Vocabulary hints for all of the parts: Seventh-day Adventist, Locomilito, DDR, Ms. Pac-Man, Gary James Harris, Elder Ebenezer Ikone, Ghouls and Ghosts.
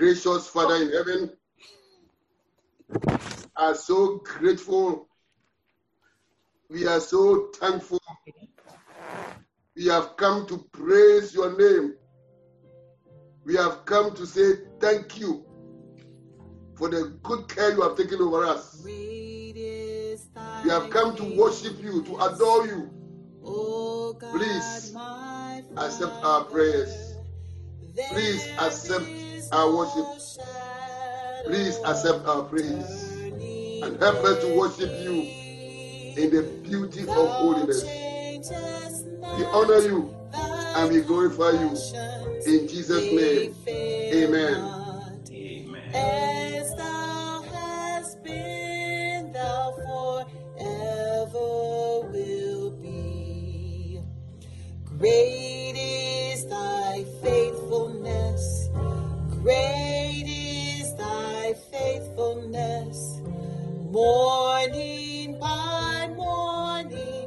Gracious Father in heaven, are so grateful. We are so thankful. We have come to praise your name. We have come to say thank you for the good care you have taken over us. We have come to worship you, to adore you. Please accept our prayers. Please accept our worship. Please accept our praise. And help us to worship you in the beauty of holiness. We honor you and we glorify you. In Jesus' name, amen. Amen. As thou hast been, thou forever will be. Great is thy faithfulness. Great is thy faithfulness. Morning by morning,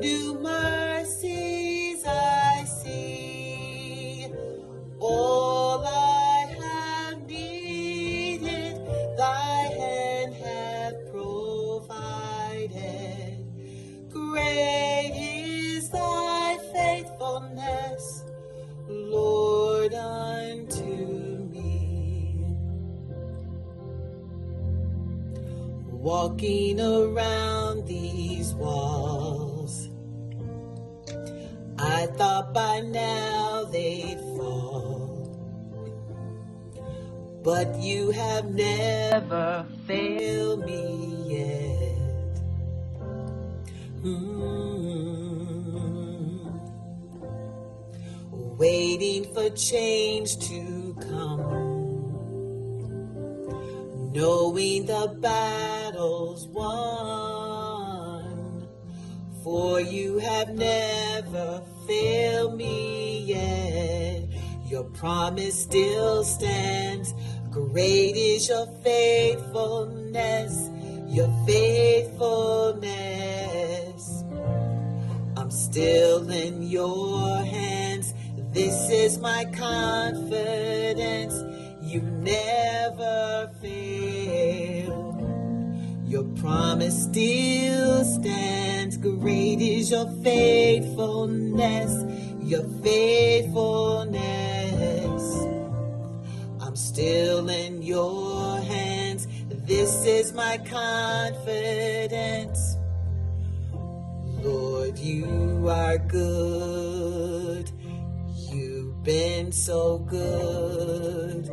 new mercies I see. All I have needed, thy hand hath provided. Great is thy faithfulness, Lord, unto me. Walking around these walls, I thought by now they'd fall, but you have never failed me yet. Waiting for change to come, knowing the battle's won, for you have never failed me yet. Your promise still stands. Great is your faithfulness, your faithfulness. I'm still in your hands. This is my confidence, you never fail. Your promise still stands. Great is your faithfulness. I'm still in your hands. This is my confidence. Lord, you are good. Been so good,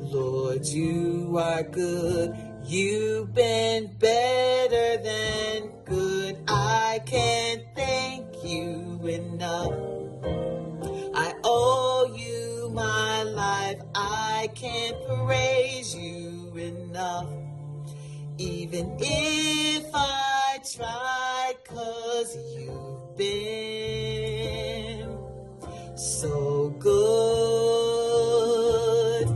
Lord, you are good. You've been better than good. I can't thank you enough. I owe you my life. I can't praise you enough. Even if I tried, 'cause you've been so good,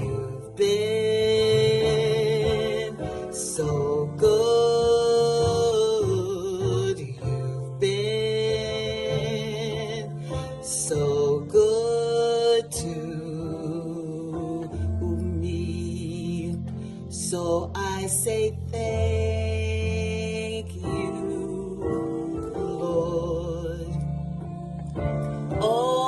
you've been so good, you've been so good to me. So I say thank you, Lord. Oh,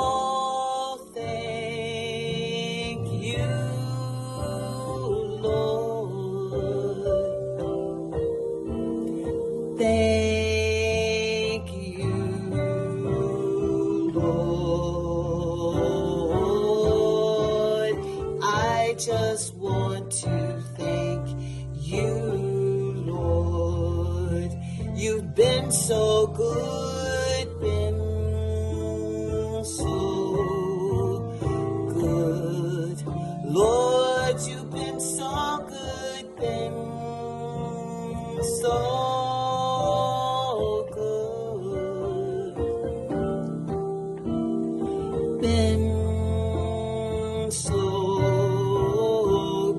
so good, been so good. Lord, you've been so good, been so good, been so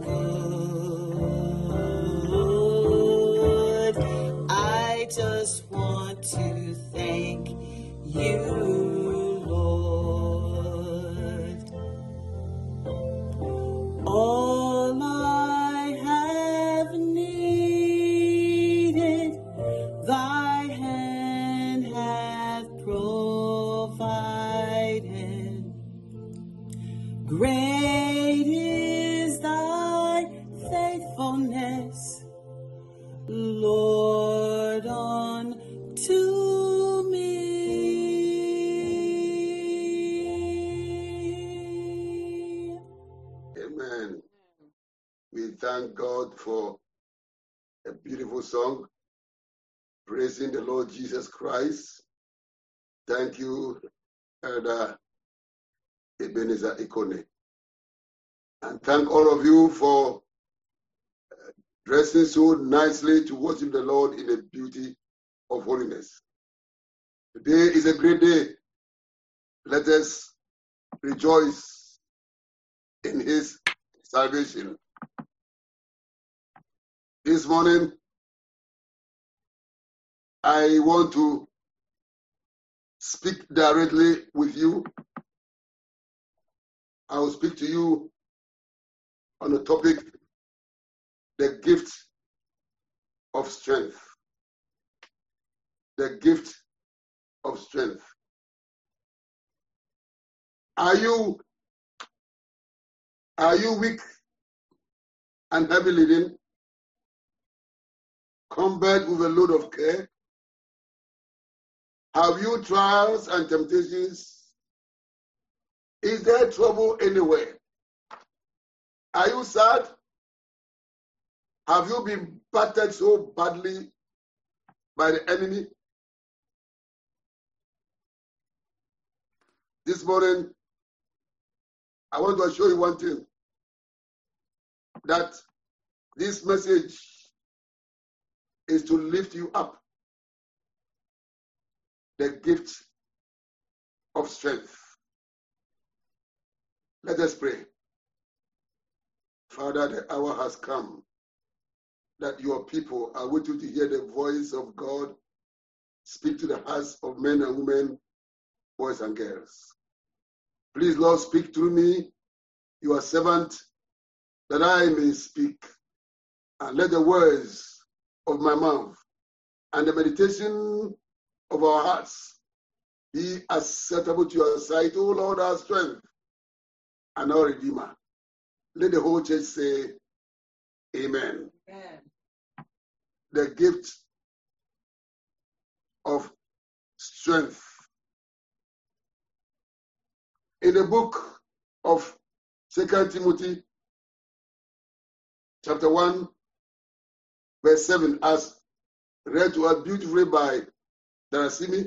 good. I just to thank you, Lord. Oh, Great is thy faithfulness, Lord, unto me. Amen. We thank God for a beautiful song, praising the Lord Jesus Christ. Thank you, Elder Ebenezer Ikone. And thank all of you for dressing so nicely to worship the Lord in the beauty of holiness. Today is a great day. Let us rejoice in His salvation. This morning, I want to speak directly with you. I will speak to you on the topic, the gift of strength. The gift of strength. Are you weak and heavy laden, combat with a load of care? Have you trials and temptations? Is there trouble anywhere? Are you sad? Have you been battered so badly by the enemy? This morning, I want to assure you one thing, that this message is to lift you up. The gift of strength. Let us pray. Father, the hour has come that your people are waiting to hear the voice of God speak to the hearts of men and women, boys and girls. Please, Lord, speak through me, your servant, that I may speak. And let the words of my mouth and the meditation of our hearts be acceptable to your sight, O Lord, our strength and our Redeemer. Let the whole church say, Amen. Amen. The gift of strength. In the book of 2 Timothy, chapter 1, verse 7, as read to us beautifully by Darasimi,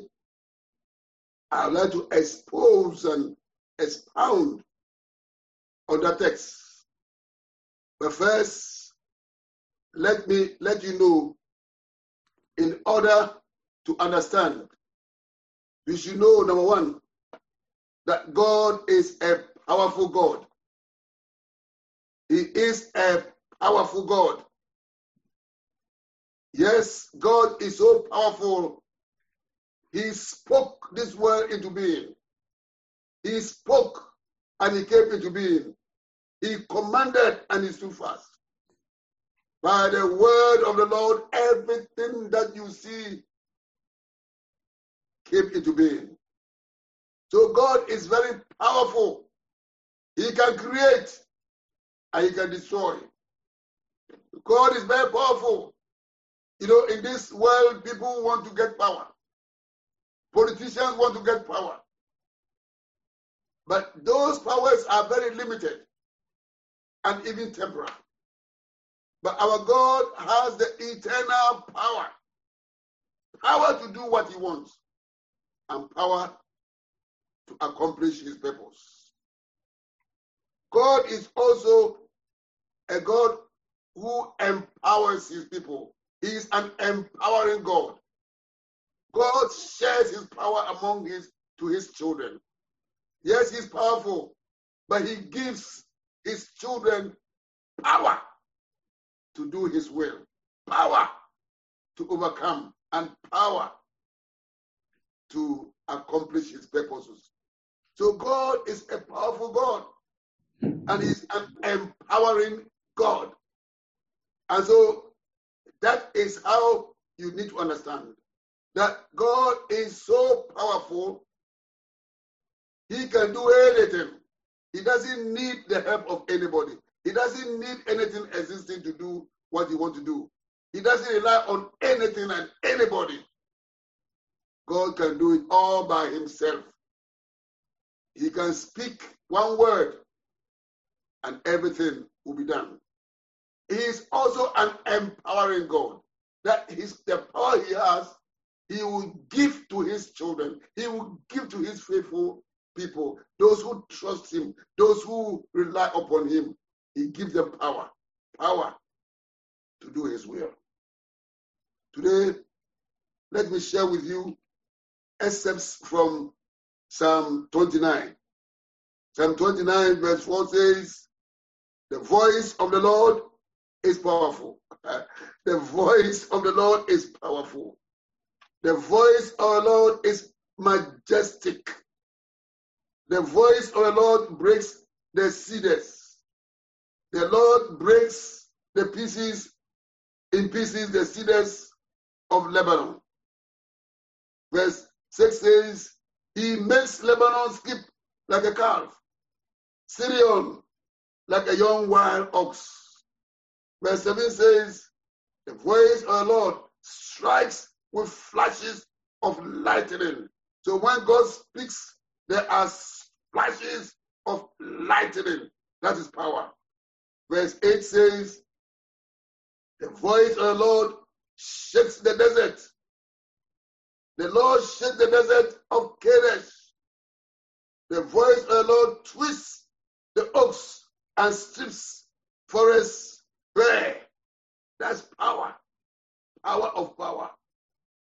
I would like to expose and expound on that text. But first, let me let you know, in order to understand, you should know, number one, that God is a powerful God. He is a powerful God. Yes, God is so powerful. He spoke this world into being. He spoke and it came into being. He commanded and it stood fast. By the word of the Lord, everything that you see came into being. So God is very powerful. He can create and He can destroy. God is very powerful. You know, in this world, people want to get power. Politicians want to get power. But those powers are very limited and even temporary. But our God has the eternal power. Power to do what He wants and power to accomplish His purpose. God is also a God who empowers His people. He is an empowering God. God shares His power among to his children. Yes, He's powerful, but He gives His children power to do His will, power to overcome, and power to accomplish His purposes. So God is a powerful God, and He's an empowering God. And so that is how you need to understand that God is so powerful, He can do anything. He doesn't need the help of anybody. He doesn't need anything existing to do what he wants to do. He doesn't rely on anything and anybody. God can do it all by himself. He can speak one word and everything will be done. He is also an empowering God. That is the power he has. He will give to his children. He will give to his faithful people, those who trust him, those who rely upon him. He gives them power to do his will. Today, let me share with you excerpts from Psalm 29. Psalm 29 verse 4 says, the voice of the Lord is powerful. The voice of the Lord is powerful. The voice of the Lord is majestic. The voice of the Lord breaks the cedars. The Lord breaks in pieces the cedars of Lebanon. Verse 6 says, he makes Lebanon skip like a calf, Sirion like a young wild ox. Verse 7 says, the voice of the Lord strikes with flashes of lightning. So when God speaks, there are flashes of lightning. That is power. Verse 8 says, the voice of the Lord shakes the desert. The Lord shakes the desert of Kadesh. The voice of the Lord twists the oaks and strips forests bare. That's power. Power of power.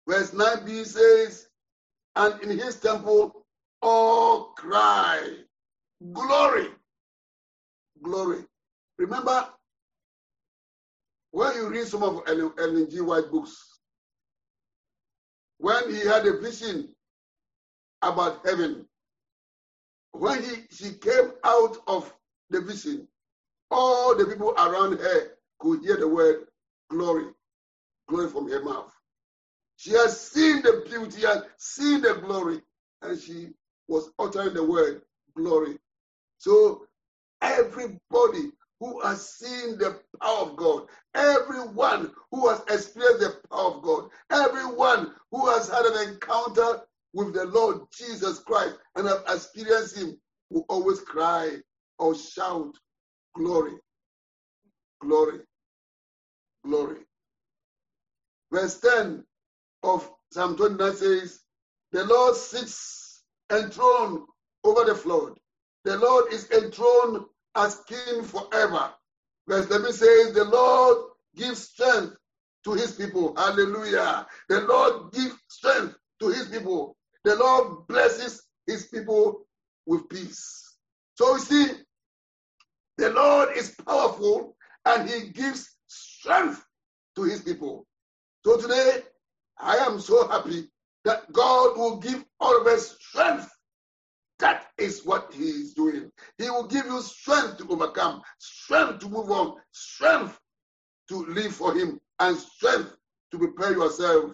Verse 9b says, and in his temple all cry, glory, glory. Remember, when you read some of Ellen G. White books, when he had a vision about heaven, when she came out of the vision, all the people around her could hear the word glory, glory from her mouth. She has seen the beauty, has seen the glory, and she was uttering the word glory. So everybody who has seen the power of God, everyone who has experienced the power of God, everyone who has had an encounter with the Lord Jesus Christ and have experienced him, will always cry or shout glory, glory, glory. Verse 10 of Psalm 29 says, the Lord sits enthroned over the flood. The Lord is enthroned as king forever. Verse 11 says, the Lord gives strength to his people. Hallelujah. The Lord gives strength to his people. The Lord blesses his people with peace. So you see, the Lord is powerful and he gives strength to his people. So today, I am so happy that God will give all of us strength. That is what he is doing. He will give you strength to overcome, strength to move on, strength to live for him, and strength to prepare yourself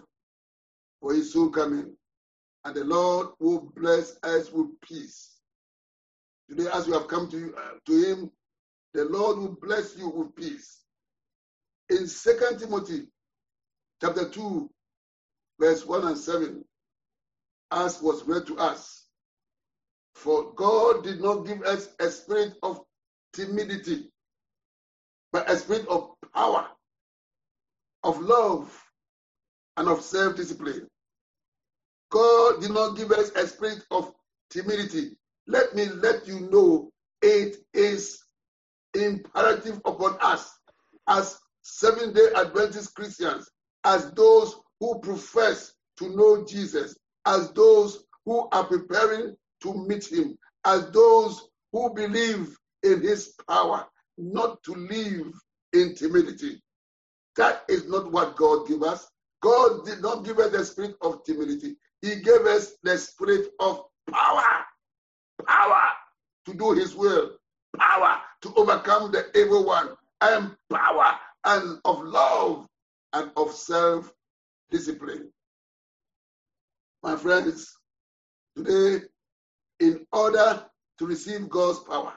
for his soon coming. And the Lord will bless us with peace. Today, as we have come to him, the Lord will bless you with peace. In 2 Timothy chapter 2, verse 1 and 7, as was read to us, for God did not give us a spirit of timidity, but a spirit of power, of love, and of self-discipline. God did not give us a spirit of timidity. Let me let you know it is imperative upon us as Seventh-day Adventist Christians, as those who profess to know Jesus, as those who are preparing to meet him, as those who believe in his power, not to live in timidity. That is not what God gave us. God did not give us the spirit of timidity. He gave us the spirit of power. Power to do his will. Power to overcome the evil one. And power and of love and of self discipline. My friends, today, in order to receive God's power,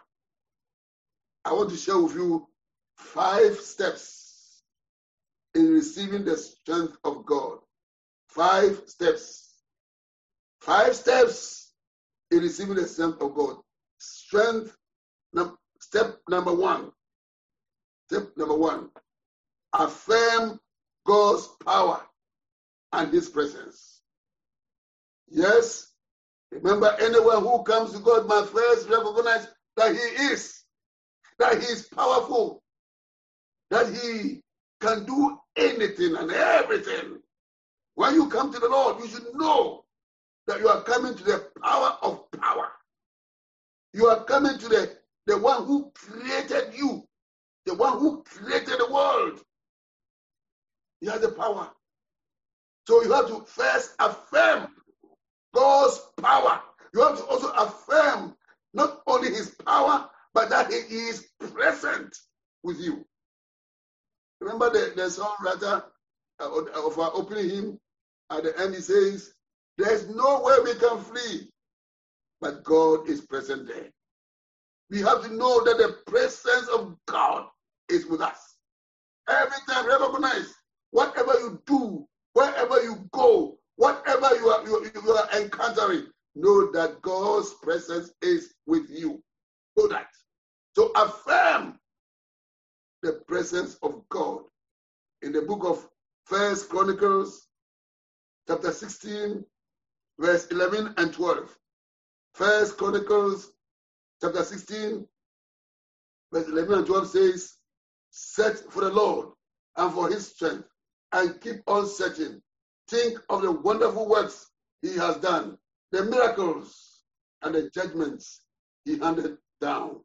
I want to share with you 5 steps in receiving the strength of God. 5 steps. 5 steps in receiving the strength of God. Strength, step number 1. Step number 1. Affirm God's power and His presence. Yes, remember, anyone who comes to God must first recognize that He is powerful, that He can do anything and everything. When you come to the Lord, you should know that you are coming to the power of power. You are coming to the one who created you, the one who created the world. He has the power. So you have to first affirm God's power. You have to also affirm not only His power, but that He is present with you. Remember the songwriter of our opening hymn? At the end he says, there's no way we can flee, but God is present there. We have to know that the presence of God is with us. Every time, recognize whatever you do, wherever you go, whatever you are encountering, know that God's presence is with you. Know that. So affirm the presence of God. In the book of 1 Chronicles, chapter 16, verse 11 and 12. 1 Chronicles, chapter 16, verse 11 and 12 says, search for the Lord and for His strength, and keep on searching. Think of the wonderful works He has done, the miracles and the judgments He handed down.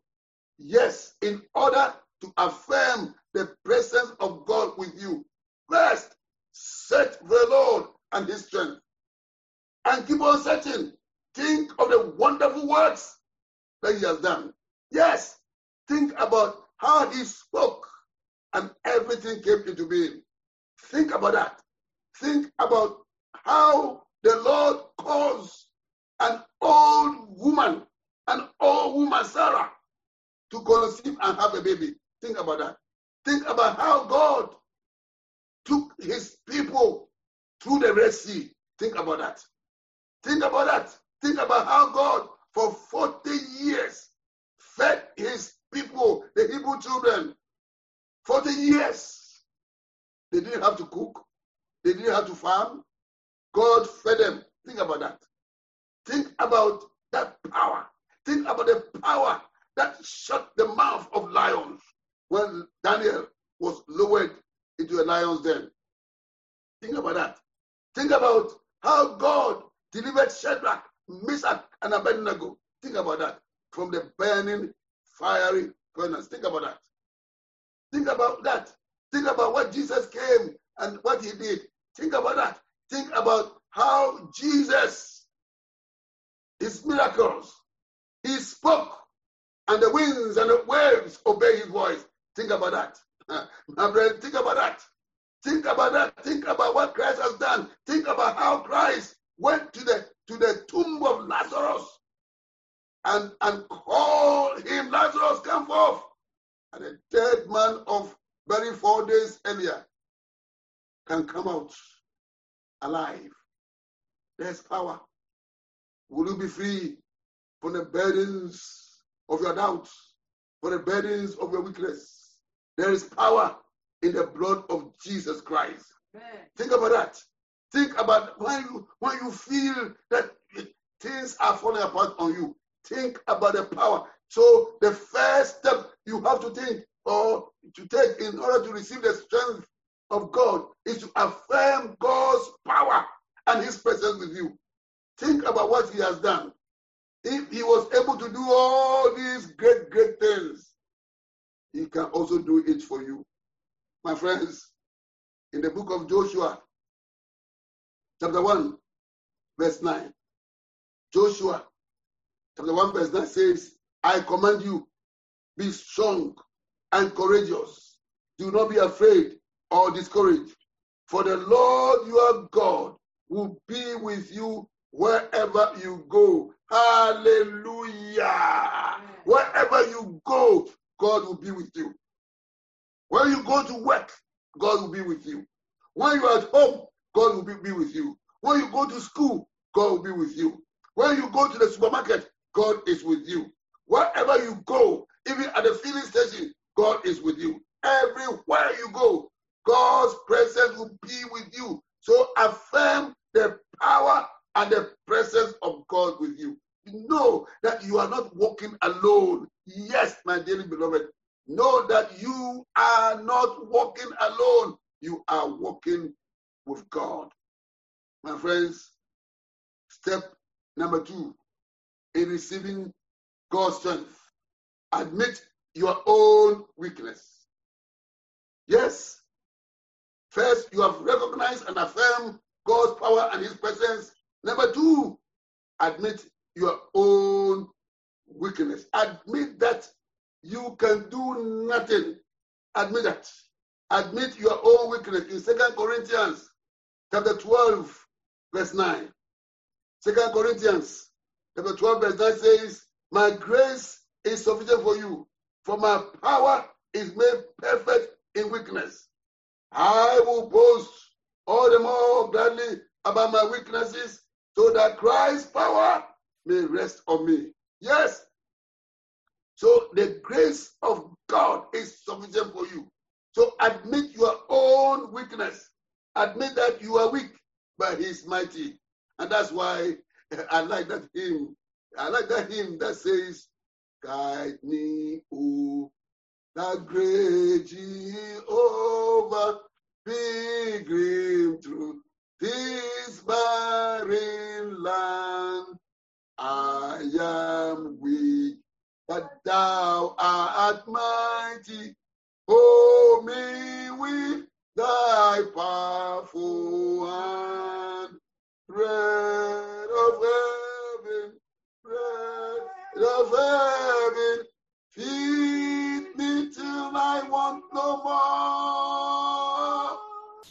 Yes, in order to affirm the presence of God with you, first, search for the Lord and His strength. And keep on searching. Think of the wonderful works that He has done. Yes, think about how He spoke and everything came into being. Think about that. Think about how the Lord caused an old woman, Sarah, to conceive and have a baby. Think about that. Think about how God took His people through the Red Sea. Think about that. Think about that. Think about how God, for 40 years, fed His people, the Hebrew children. 40 years. They didn't have to cook. They didn't have to farm. God fed them. Think about that. Think about that power. Think about the power that shut the mouth of lions when Daniel was lowered into a lion's den. Think about that. Think about how God delivered Shadrach, Meshach, and Abednego. Think about that. From the burning, fiery furnace. Think about that. Think about that. Think about what Jesus came and what He did. Think about that. Think about how Jesus, His miracles, He spoke, and the winds and the waves obey His voice. Think about that. My friend, think about that. Think about that. Think about what Christ has done. Think about how Christ went to the tomb of Lazarus and called him, Lazarus, come forth. And a dead man of buried 4 days earlier can come out alive. There's power. Will you be free from the burdens of your doubts, from the burdens of your weakness? There is power in the blood of Jesus Christ. Amen. Think about that. Think about when you feel that things are falling apart on you. Think about the power. So the first step you have to think or to take in order to receive the strength of God is to affirm God's power and His presence with you. Think about what He has done. If He was able to do all these great, great things, He can also do it for you. My friends, in the book of Joshua, chapter 1, verse 9. Joshua, chapter 1, verse 9 says, I command you, be strong and courageous. Do not be afraid or discouraged, for the Lord your God will be with you wherever you go. Hallelujah. Amen. Wherever you go, God will be with you. When you go to work, God will be with you. When you are at home, God will be with you. When you go to school, God will be with you. When you go to the supermarket, God is with you. Wherever you go, even at the filling station, God is with you. Everywhere you go, God's presence will be with you. So affirm the power and the presence of God with you. Know that you are not walking alone. Yes, my dearly beloved. Know that you are not walking alone. You are walking with God. My friends, step number 2 in receiving God's strength. Admit your own weakness. Yes. First, you have recognized and affirmed God's power and his presence. Number 2, admit your own weakness. Admit that you can do nothing. Admit that. Admit your own weakness. In 2 Corinthians chapter 12, verse 9. 2 Corinthians chapter 12, verse 9 says, "My grace is sufficient for you, for my power is made perfect in weakness. I will boast all the more gladly about my weaknesses, so that Christ's power may rest on me." Yes. So the grace of God is sufficient for you. So admit your own weakness. Admit that you are weak, but he's mighty. And that's why I like that hymn. I like that hymn that says, "Guide me, O that great Jehovah, pilgrim through this barren land. I am weak, but thou art mighty. Hold me with thy powerful hand. Bread of heaven, bread of heaven, feed me till I want no more.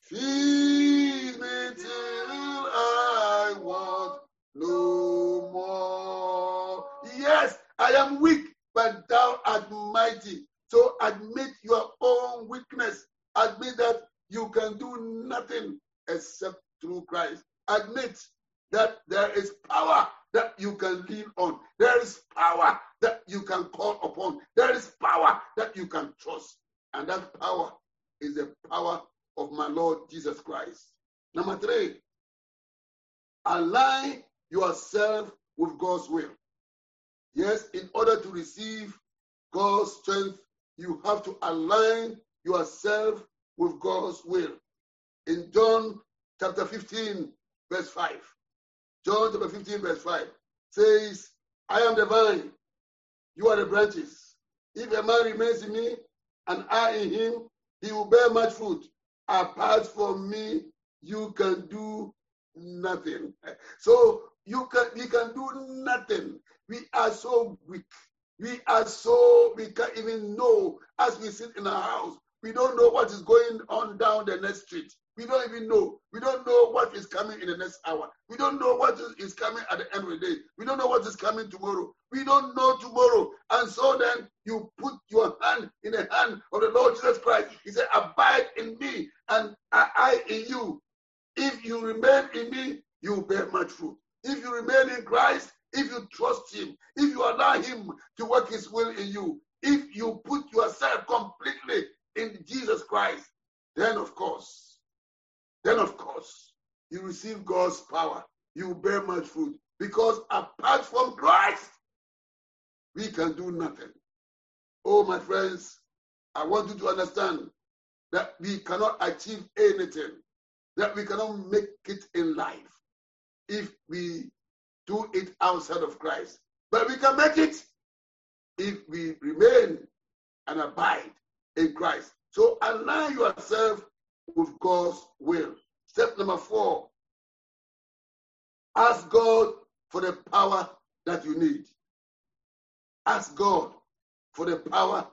Feed me till I want no more. Yes, I am weak, but thou art mighty." So admit your own weakness. Admit that you can do nothing except through Christ. Admit that there is power that you can lean on. There is power that you can call upon. There is power that you can trust. And that power is the power of my Lord Jesus Christ. Number 3, align yourself with God's will. Yes, in order to receive God's strength, you have to align yourself with God's will. In John chapter 15, verse 5, John chapter 15, verse 5 says, "I am the vine, you are the branches. If a man remains in me and I in him, he will bear much fruit. Apart from me, you can do nothing." So we can do nothing. We are so weak. We can't even know as we sit in our house. We don't know what is going on down the next street. We don't even know. We don't know what is coming in the next hour. We don't know what is coming at the end of the day. We don't know what is coming tomorrow. We don't know tomorrow. And so then you put your hand in the hand of the Lord Jesus Christ. He said, "Abide in me and I in you. If you remain in me, you will bear much fruit." If you remain in Christ, if you trust him, if you allow him to work his will in you, if you put yourself completely in Jesus Christ, then of course, you receive God's power. You bear much fruit. Because apart from Christ, we can do nothing. Oh, my friends, I want you to understand that we cannot achieve anything, that we cannot make it in life if we do it outside of Christ. But we can make it if we remain and abide in Christ. So align yourself with God's will. Step number 4, ask God for the power that you need. Ask God for the power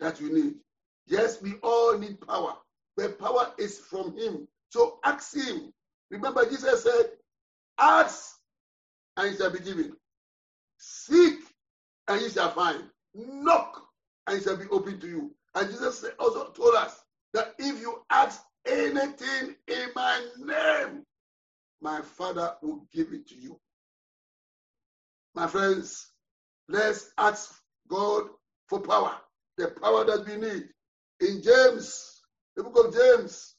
that you need. Yes, we all need power. The power is from him. So ask him. Remember, Jesus said, "Ask and it shall be given. Seek, and you shall find. Knock, and it shall be opened to you. And Jesus also told us that if you ask anything in my name, my Father will give it to you. My friends, let's ask God for power, the power that we need. In James, the book of James,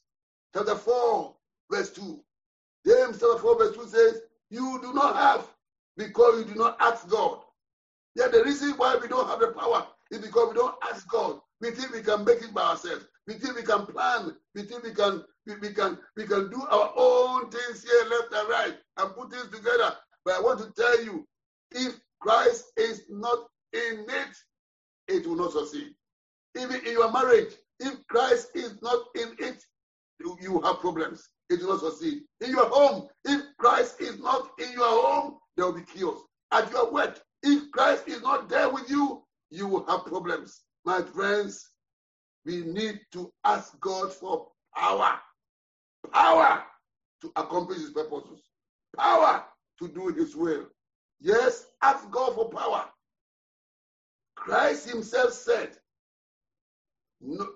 chapter 4, verse 2. James chapter 4, verse 2 says, you do not have because you do not ask God. Yet the reason why we don't have the power is because we don't ask God. We think we can make it by ourselves. We think we can plan. We think we can do our own things here, left and right, and put things together. But I want to tell you, if Christ is not in it, it will not succeed. Even in your marriage, if Christ is not in it, you have problems. It will not succeed. In your home, if Christ is not in your home, there will be chaos. At your work, if Christ is not there with you, you will have problems. My friends, we need to ask God for power. Power to accomplish his purposes. Power to do his will. Yes, ask God for power. Christ himself said,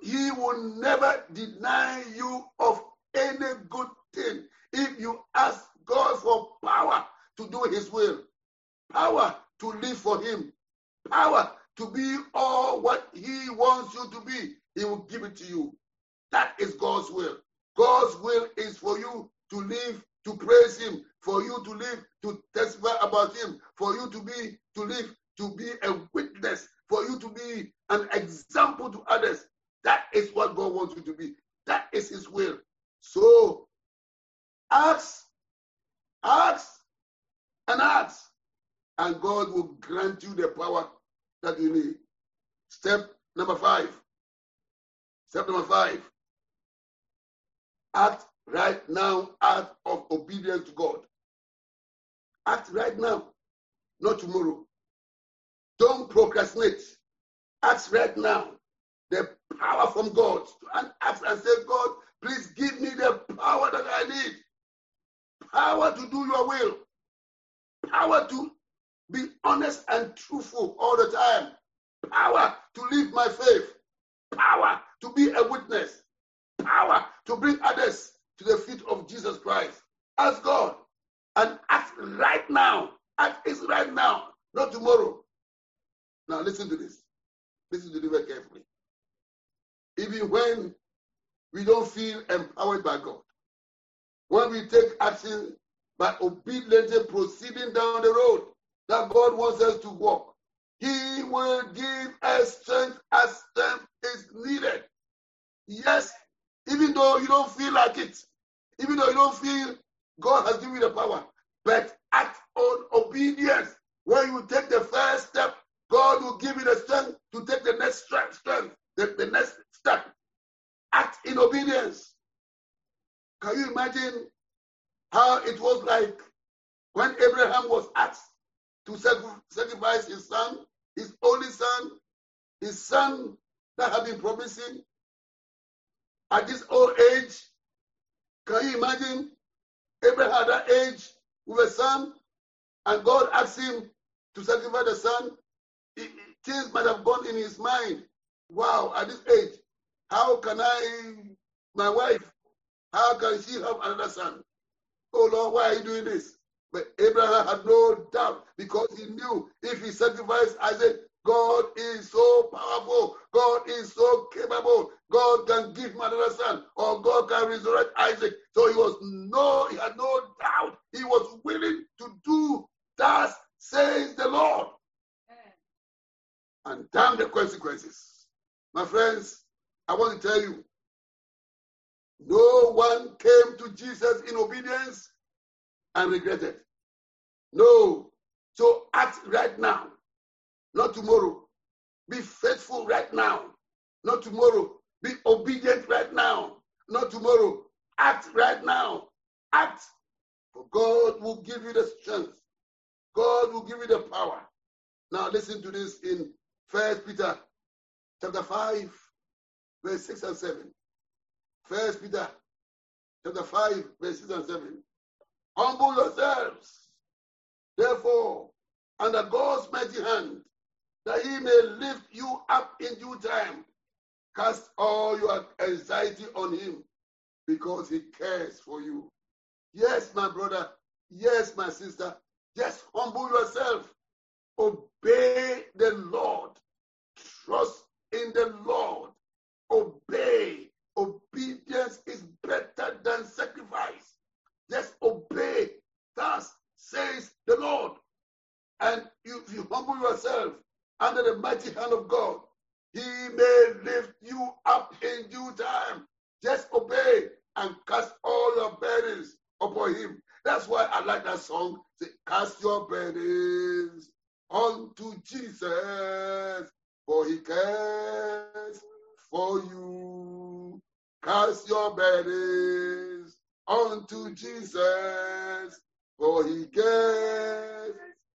he will never deny you of any good thing if you ask God for power to do his will, power to live for him, power to be all what he wants you to be. He will give it to you. That is God's will. God's will is for you to live, to praise him, for you to live, to testify about him, for you to live, to be a witness, for you to be an example to others. That is what God wants you to be. That is his will. So, ask, and God will grant you the power that you need. Step number five. Act right now out of obedience to God. Act right now, not tomorrow. Don't procrastinate. Ask right now the power from God. And ask and say, God, please give me the power that I need. Power to do your will. Power to be honest and truthful all the time. Power to live my faith. Power to be a witness. Power to bring others to the feet of Jesus Christ. Ask God and ask right now. Ask is right now, not tomorrow. Now listen to this. Listen to this very carefully. Even when we don't feel empowered by God, when we take action by obediently proceeding down the road that God wants us to walk, he will give us strength as strength is needed. Yes, even though you don't feel like it, even though you don't feel God has given you the power, but act on obedience. When you take the first step, God will give you the strength to take the next strength, the next step. Act in obedience. Can you imagine how it was like when Abraham was asked to sacrifice his son, his only son, his son that had been promising at this old age? Can you imagine Abraham at that age with a son, and God asked him to sacrifice the son? Things might have gone in his mind. Wow, at this age, how can my wife, how can she have another son? Oh Lord, why are you doing this? But Abraham had no doubt because he knew if he sacrificed Isaac, God is so powerful. God is so capable. God can give him another son, or God can resurrect Isaac. So he had no doubt. He was willing to do that, says the Lord. And damn the consequences. My friends, I want to tell you, no one came to Jesus in obedience and regretted. No. So act right now, not tomorrow. Be faithful right now, not tomorrow. Be obedient right now, not tomorrow. Act right now. Act. For God will give you the strength. God will give you the power. Now listen to this in 1 Peter chapter 5, verse 6 and 7. 1 Peter chapter 5, verse 6 and 7. Humble yourselves, therefore, under God's mighty hand, that he may lift you up in due time. Cast all your anxiety on him because he cares for you. Yes, my brother. Yes, my sister. Just humble yourself. Obey the Lord. Trust in the Lord. Obey. Obedience is better than sacrifice. Just obey. Thus says the Lord. And if you humble yourself under the mighty hand of God, he may lift you up in due time. Just obey and cast all your burdens upon him. That's why I like that song. Say, cast your burdens unto Jesus, for he cares for you. Cast your burdens unto Jesus, for he cares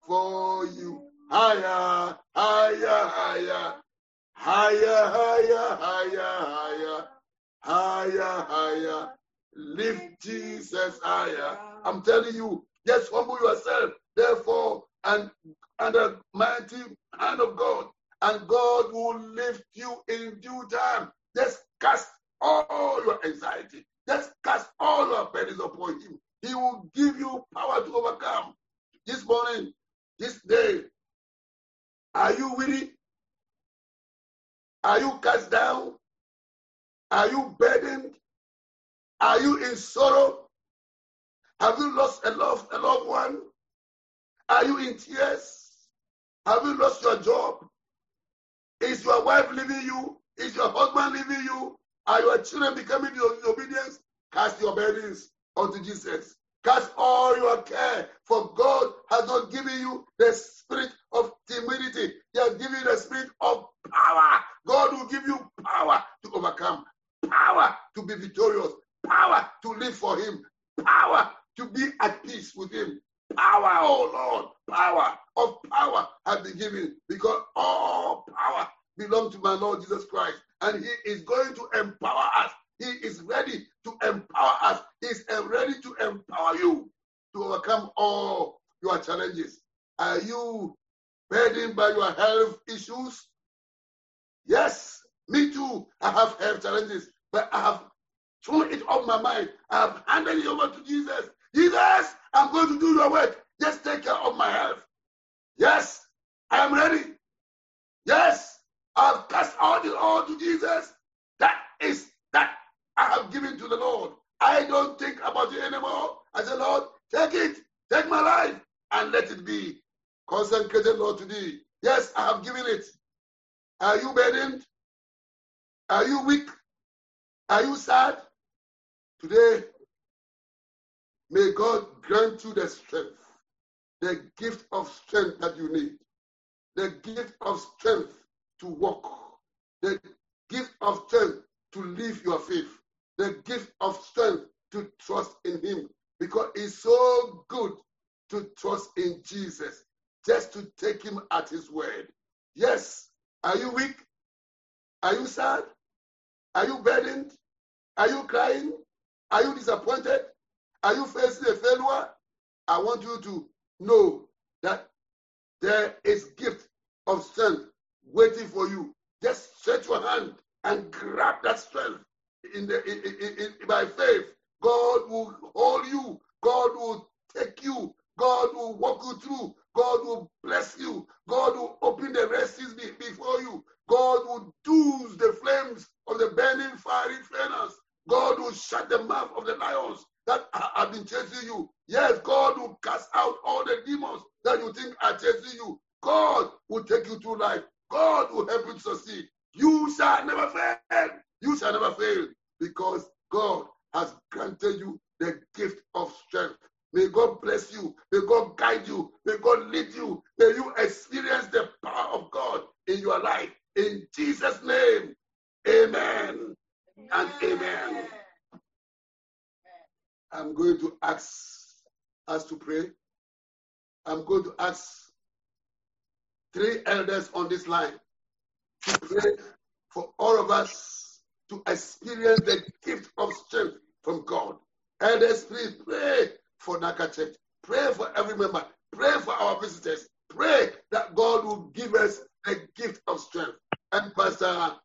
for you. Higher, higher, higher. Higher, higher, higher, higher. Higher, higher. Lift Jesus higher. I'm telling you, just humble yourself, therefore, and under the mighty hand of God, and God will lift you in due time. Just cast all your anxiety. Just cast all your burdens upon him. He will give you power to overcome. This morning, this day, are you weary? Are you cast down? Are you burdened? Are you in sorrow? Have you lost a loved one? Are you in tears? Have you lost your job? Is your wife leaving you? Is your husband leaving you? Are your children becoming disobedient? Cast your burdens unto Jesus. Cast all your care, for God has not given you the spirit of timidity. He has given you the spirit of power. God will give you power to overcome, power to be victorious, power to live for him, power to be at peace with him. Power, oh Lord, power of power has been given, because all power belongs to my Lord Jesus Christ, and he is going to empower us. He is ready to empower us. He is ready to empower you to overcome all your challenges. Are you burdened by your health issues? Yes, me too. I have health challenges, but I have thrown it off my mind. I have handed it over to Jesus. Jesus, I'm going to do your work. Just take care of my health. Yes, I am ready. Yes, I have cast out it all to Jesus. That I have given to the Lord. I don't think about it anymore. I say, Lord, take it. Take my life and let it be consecrated, Lord, to thee. Yes, I have given it. Are you burdened? Are you weak? Are you sad? Today, may God grant you the strength, the gift of strength that you need, the gift of strength to walk, the gift of strength to live your faith, the gift of strength to trust in him, because it's so good to trust in Jesus, just to take him at his word. Yes, are you weak? Are you sad? Are you burdened? Are you crying? Are you disappointed? Are you facing a failure? I want you to know that there is gift of strength waiting for you. Just stretch your hand and grab that strength by faith. God will hold you. God will take you. God will walk you through. God will bless you. God will open the recesses before you. God will douse the flames of the burning fiery furnace. God will shut the mouth of the lions that have been chasing you. Yes, God will cast out all the demons that you think are chasing you. God will take you through life. God will help you to succeed. You shall never fail. You shall never fail, because God has granted you the gift of strength. May God bless you. May God guide you. May God lead you. May you experience the power of God in your life. In Jesus' name, amen and amen. I'm going to ask us to pray. I'm going to ask three elders on this line to pray for all of us to experience the gift of strength from God. Elders, please pray for Naka Church. Pray for every member. Pray for our visitors. Pray that God will give us a gift of strength. And Pastor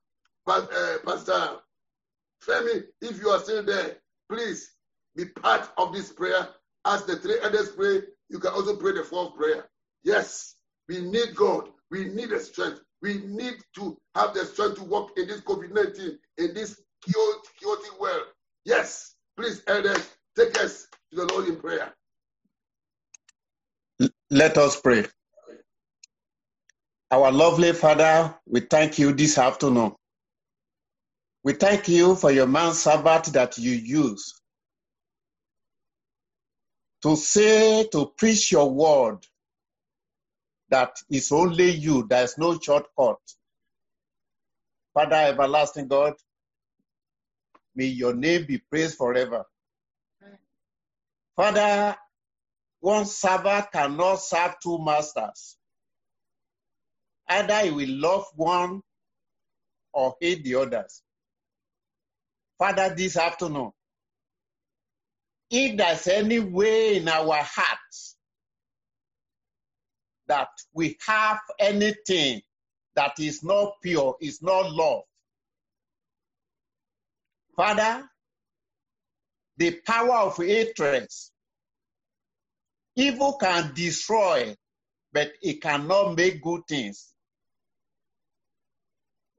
Femi, if you are still there, please be part of this prayer. As the three elders pray, you can also pray the fourth prayer. Yes, we need God. We need the strength. We need to have the strength to walk in this COVID-19, in this chaotic world. Yes, please, elders, take us to the Lord in prayer. Let us pray. Our lovely Father, we thank you this afternoon. We thank you for your manservant that you use to preach your word, that is only you, there is no shortcut. Father, everlasting God, may your name be praised forever. Father, one servant cannot serve two masters. Either he will love one or hate the others. Father, this afternoon, if there's any way in our hearts that we have anything that is not pure, is not love, Father, the power of hatred, evil can destroy, but it cannot make good things.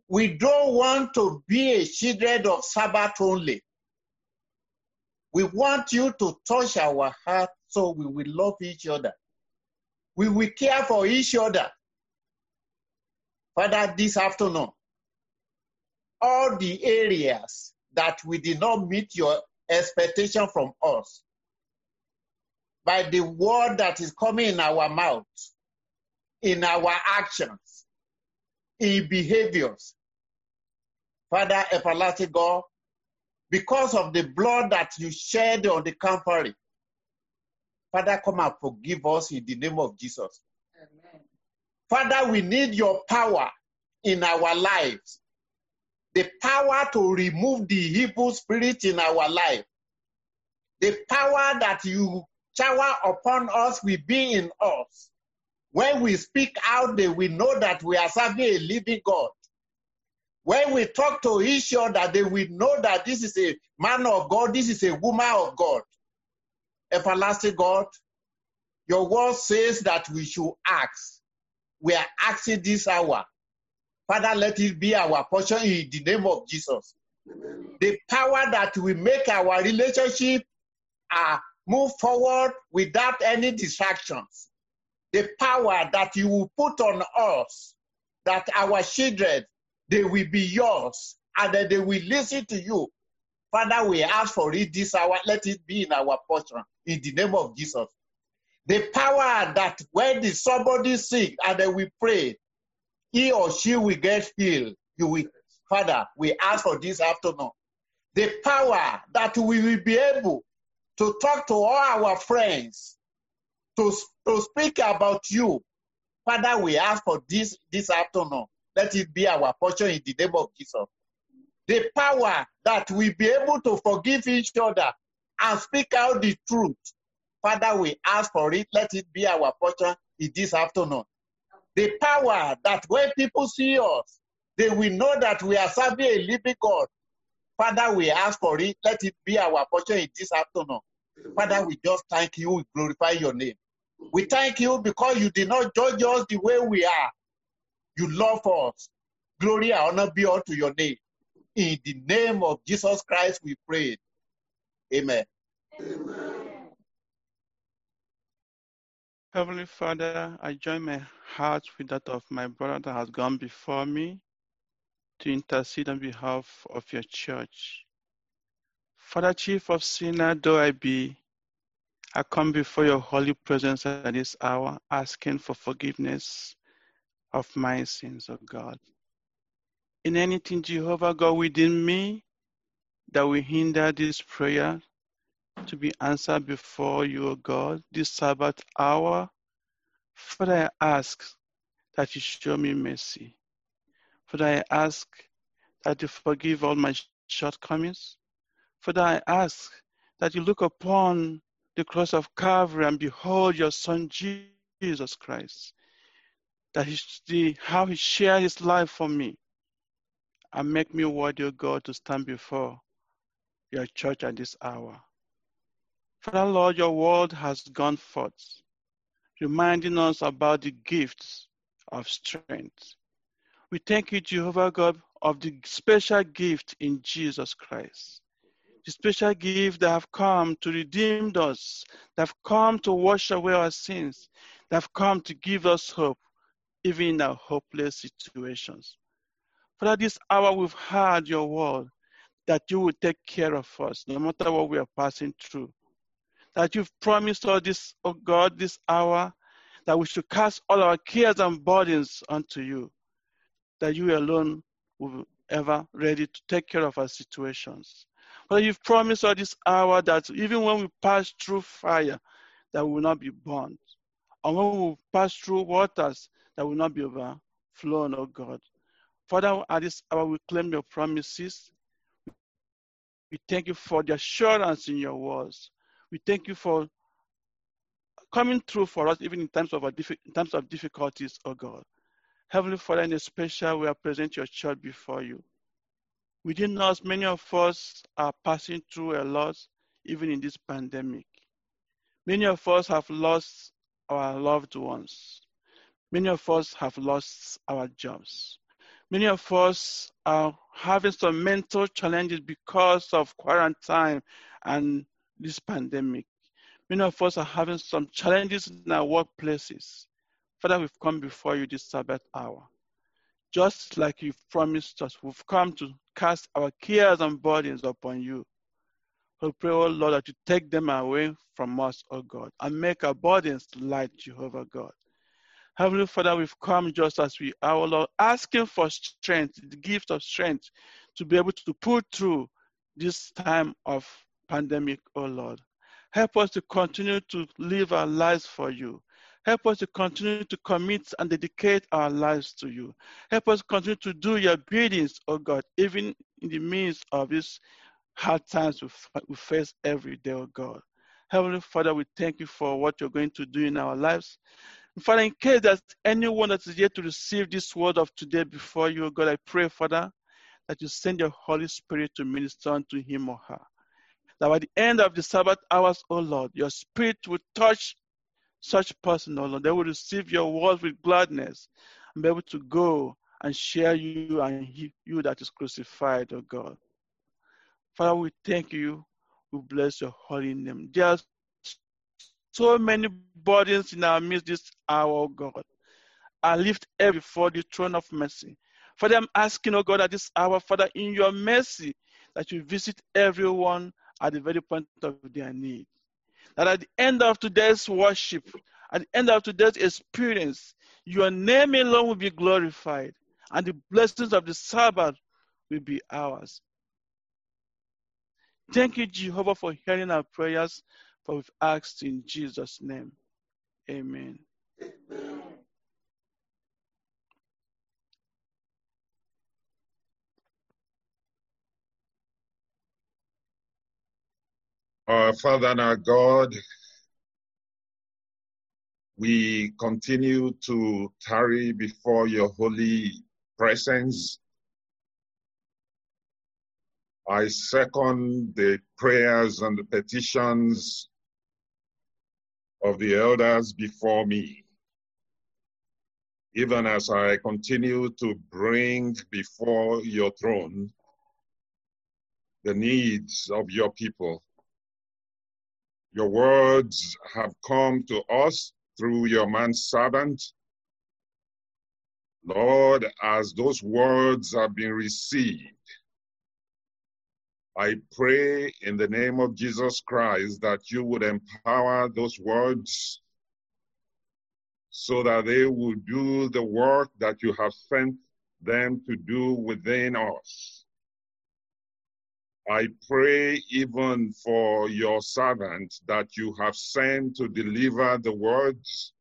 We don't want to be a children of Sabbath only. We want you to touch our heart so we will love each other. We will care for each other. Father, this afternoon, all the areas that we did not meet your expectation from us, by the word that is coming in our mouth, in our actions, in behaviors, Father, everlasting God, because of the blood that you shed on the Calvary, Father, come and forgive us in the name of Jesus. Amen. Father, we need your power in our lives, the power to remove the evil spirit in our life, the power that you shower upon us will be in us. When we speak out, they will know that we are serving a living God. When we talk to each other, they will know that this is a man of God, this is a woman of God. Everlasting God, your word says that we should ask. We are asking this hour. Father, let it be our portion in the name of Jesus. Amen. The power that will make our relationship move forward without any distractions. The power that you will put on us, that our children, they will be yours, and that they will listen to you. Father, we ask for it this hour. Let it be in our portion, in the name of Jesus. The power that when somebody is sick and then we pray, he or she will get healed. Father, we ask for this afternoon. The power that we will be able to talk to all our friends, to speak about you. Father, we ask for this afternoon. Let it be our portion in the name of Jesus. The power that we be able to forgive each other and speak out the truth. Father, we ask for it. Let it be our portion in this afternoon. The power that when people see us, they will know that we are serving a living God. Father, we ask for it. Let it be our portion in this afternoon. Father, we just thank you. We glorify your name. We thank you because you did not judge us the way we are. You love us. Glory and honor be unto your name. In the name of Jesus Christ, we pray. Amen. Amen. Heavenly Father, I join my heart with that of my brother that has gone before me to intercede on behalf of your church. Father, chief of sinner though I be, I come before your holy presence at this hour, asking for forgiveness of my sins, O God. In anything, Jehovah God, within me that will hinder this prayer to be answered before you, O God, this Sabbath hour, Father, I ask that you show me mercy. Father, I ask that you forgive all my shortcomings. Father, I ask that you look upon the cross of Calvary and behold your Son, Jesus Christ, that how he shared his life for me, and make me worthy, O God, to stand before your church at this hour. Father, Lord, your word has gone forth, reminding us about the gifts of strength. We thank you, Jehovah God, of the special gift in Jesus Christ, the special gift that have come to redeem us, that have come to wash away our sins, that have come to give us hope, even in our hopeless situations. Father, this hour we've heard your word, that you will take care of us, no matter what we are passing through. That you've promised all this, oh God, this hour, that we should cast all our cares and burdens unto you, that you alone will be ever ready to take care of our situations. Father, you've promised all this hour that even when we pass through fire, that we will not be burnt, and when we pass through waters, that will not be overflown, oh God. Father, at this hour we claim your promises. We thank you for the assurance in your words. We thank you for coming through for us, even in times of difficulties, oh God. Heavenly Father, in a special way, I present your church before you. Within us, many of us are passing through a lot, even in this pandemic. Many of us have lost our loved ones. Many of us have lost our jobs. Many of us are having some mental challenges because of quarantine and this pandemic. Many of us are having some challenges in our workplaces. Father, we've come before you this Sabbath hour. Just like you've promised us, we've come to cast our cares and burdens upon you. We pray, oh Lord, that you take them away from us, oh God, and make our burdens light, Jehovah God. Heavenly Father, we've come just as we are, oh Lord, asking for strength, the gift of strength, to be able to pull through this time of pandemic, oh Lord. Help us to continue to live our lives for you. Help us to continue to commit and dedicate our lives to you. Help us continue to do your biddings, oh God, even in the midst of these hard times we face every day, oh God. Heavenly Father, we thank you for what you're going to do in our lives. Father, in case there's anyone that is yet to receive this word of today before you, oh God, I pray, Father, that you send your Holy Spirit to minister unto him or her. That by the end of the Sabbath hours, oh Lord, your Spirit will touch such person, oh Lord. They will receive your word with gladness and be able to go and share you and you that is crucified, oh God. Father, we thank you. We bless your holy name. There are so many burdens in our midst this hour, oh God. I lift every before the throne of mercy. Father, I'm asking, oh God, at this hour, Father, in your mercy, that you visit everyone at the very point of their need. That at the end of today's worship, at the end of today's experience, your name alone will be glorified, and the blessings of the Sabbath will be ours. Thank you, Jehovah, for hearing our prayers, for we've asked in Jesus' name. Amen. Amen. Our Father and our God, we continue to tarry before your holy presence. I second the prayers and the petitions of the elders before me, even as I continue to bring before your throne the needs of your people. Your words have come to us through your manservant. Lord, as those words have been received, I pray in the name of Jesus Christ that you would empower those words so that they will do the work that you have sent them to do within us. I pray even for your servant that you have sent to deliver the words.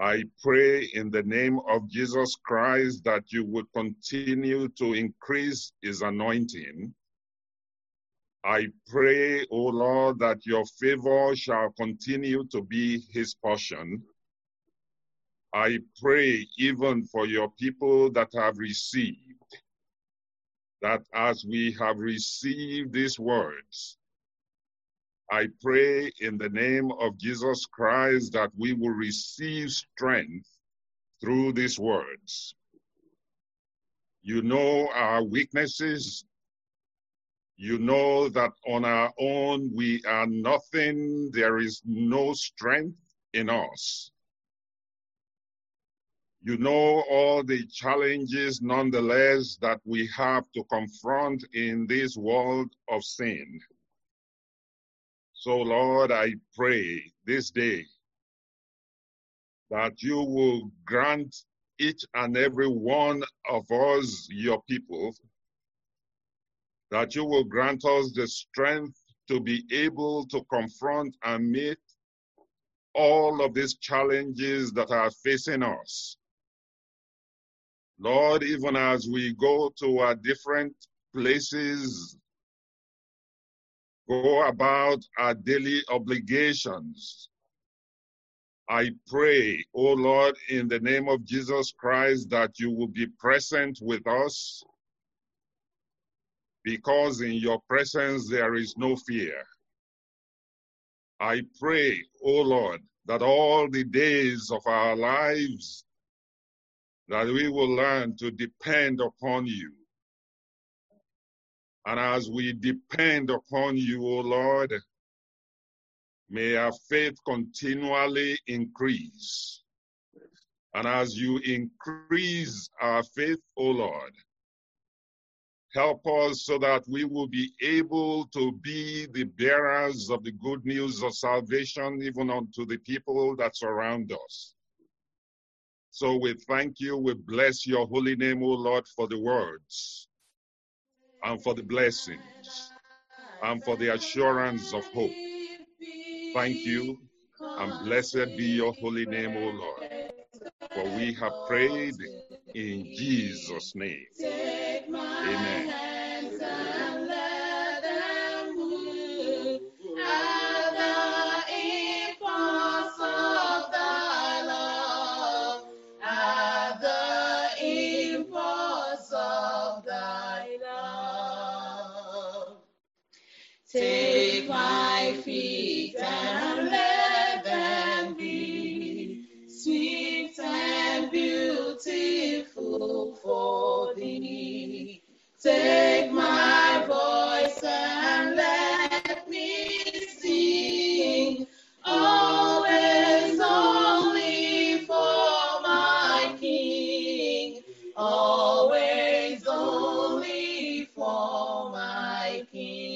I pray in the name of Jesus Christ that you would continue to increase his anointing. I pray, O Lord, that your favor shall continue to be his portion. I pray even for your people that have received, that as we have received these words, I pray in the name of Jesus Christ that we will receive strength through these words. You know our weaknesses. You know that on our own we are nothing. There is no strength in us. You know all the challenges, nonetheless, that we have to confront in this world of sin. So, Lord, I pray this day that you will grant each and every one of us, your people, that you will grant us the strength to be able to confront and meet all of these challenges that are facing us. Lord, even as we go to our different places, go about our daily obligations, I pray, O Lord, in the name of Jesus Christ, that you will be present with us, because in your presence there is no fear. I pray, O Lord, that all the days of our lives, that we will learn to depend upon you. And as we depend upon you, O Lord, may our faith continually increase. And as you increase our faith, O Lord, help us so that we will be able to be the bearers of the good news of salvation, even unto the people that surround us. So we thank you, we bless your holy name, O Lord, for the words, and for the blessings, and for the assurance of hope. Thank you, and blessed be your holy name, O Lord, for we have prayed in Jesus' name. Amen. Take my feet and let them be sweet and beautiful for thee. Take my voice and let me sing, always only for my King, always only for my King.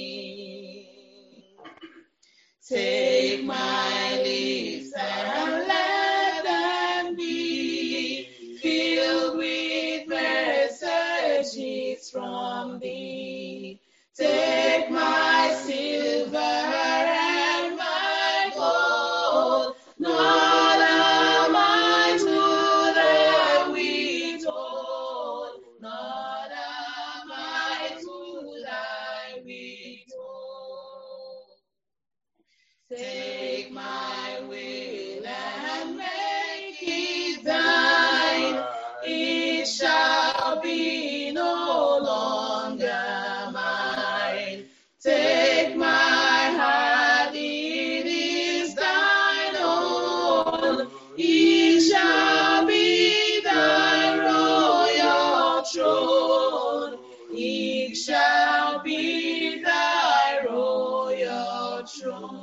Take my lips and let them be filled with messages from thee. Take my silver and my gold, not am I to thy withhold, not am I to thy withhold. Take my will and make it thine, it shall be no longer mine. Take my heart, it is thine own, it shall be thy royal throne, it shall be thy royal throne.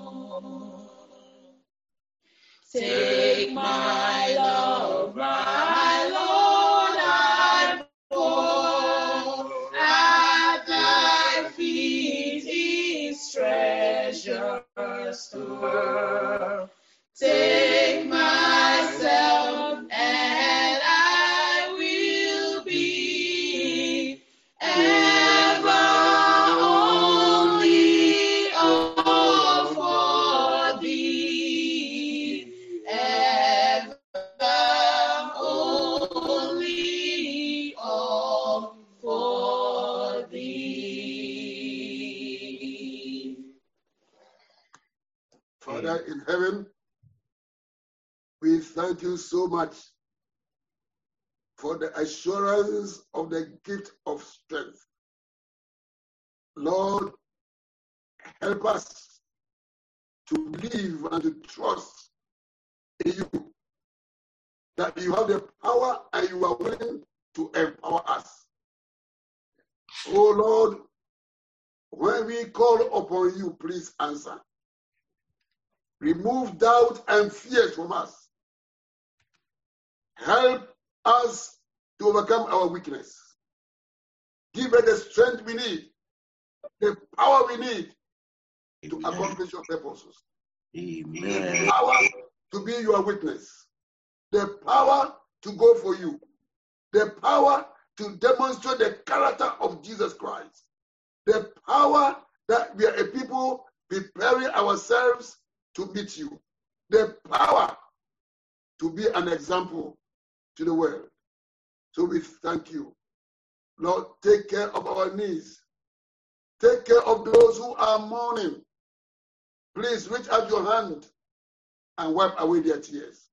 Take my love, my Lord, I pour at thy feet is treasures store. Take myself and I will be ever only all for thee. Only all for thee. Father in heaven, we thank you so much for the assurance of the gift of strength. Lord, help us to believe and to trust in you, that you have the power and you are willing to empower us. Oh Lord, when we call upon you, please answer. Remove doubt and fear from us. Help us to overcome our weakness. Give us the strength we need, the power we need to accomplish your purposes. Amen. The power to be your witness. The power to go for you. The power to demonstrate the character of Jesus Christ. The power that we are a people preparing ourselves to meet you. The power to be an example to the world. So we thank you. Lord, take care of our needs. Take care of those who are mourning. Please reach out your hand and wipe away their tears.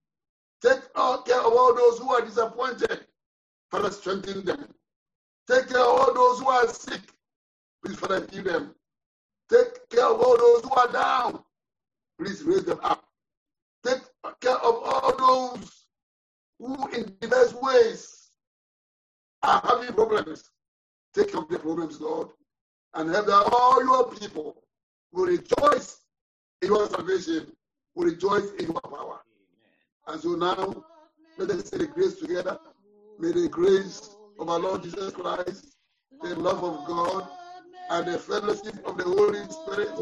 Take care of all those who are disappointed. Father, strengthen them. Take care of all those who are sick. Please, Father, heal them. Take care of all those who are down. Please raise them up. Take care of all those who in diverse ways are having problems. Take care of the problems, Lord, and help that all your people will rejoice in your salvation, will rejoice in your power. Amen. And so now, let us say the grace together. May the grace of our Lord Jesus Christ, the love of God, and the fellowship of the Holy Spirit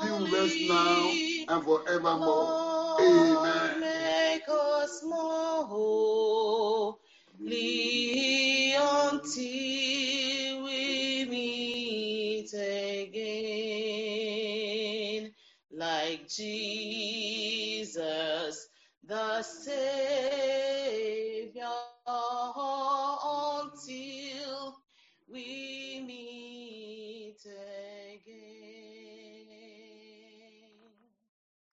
be with us now and forevermore. Amen. Make us more holy until we meet again, like Jesus the Savior.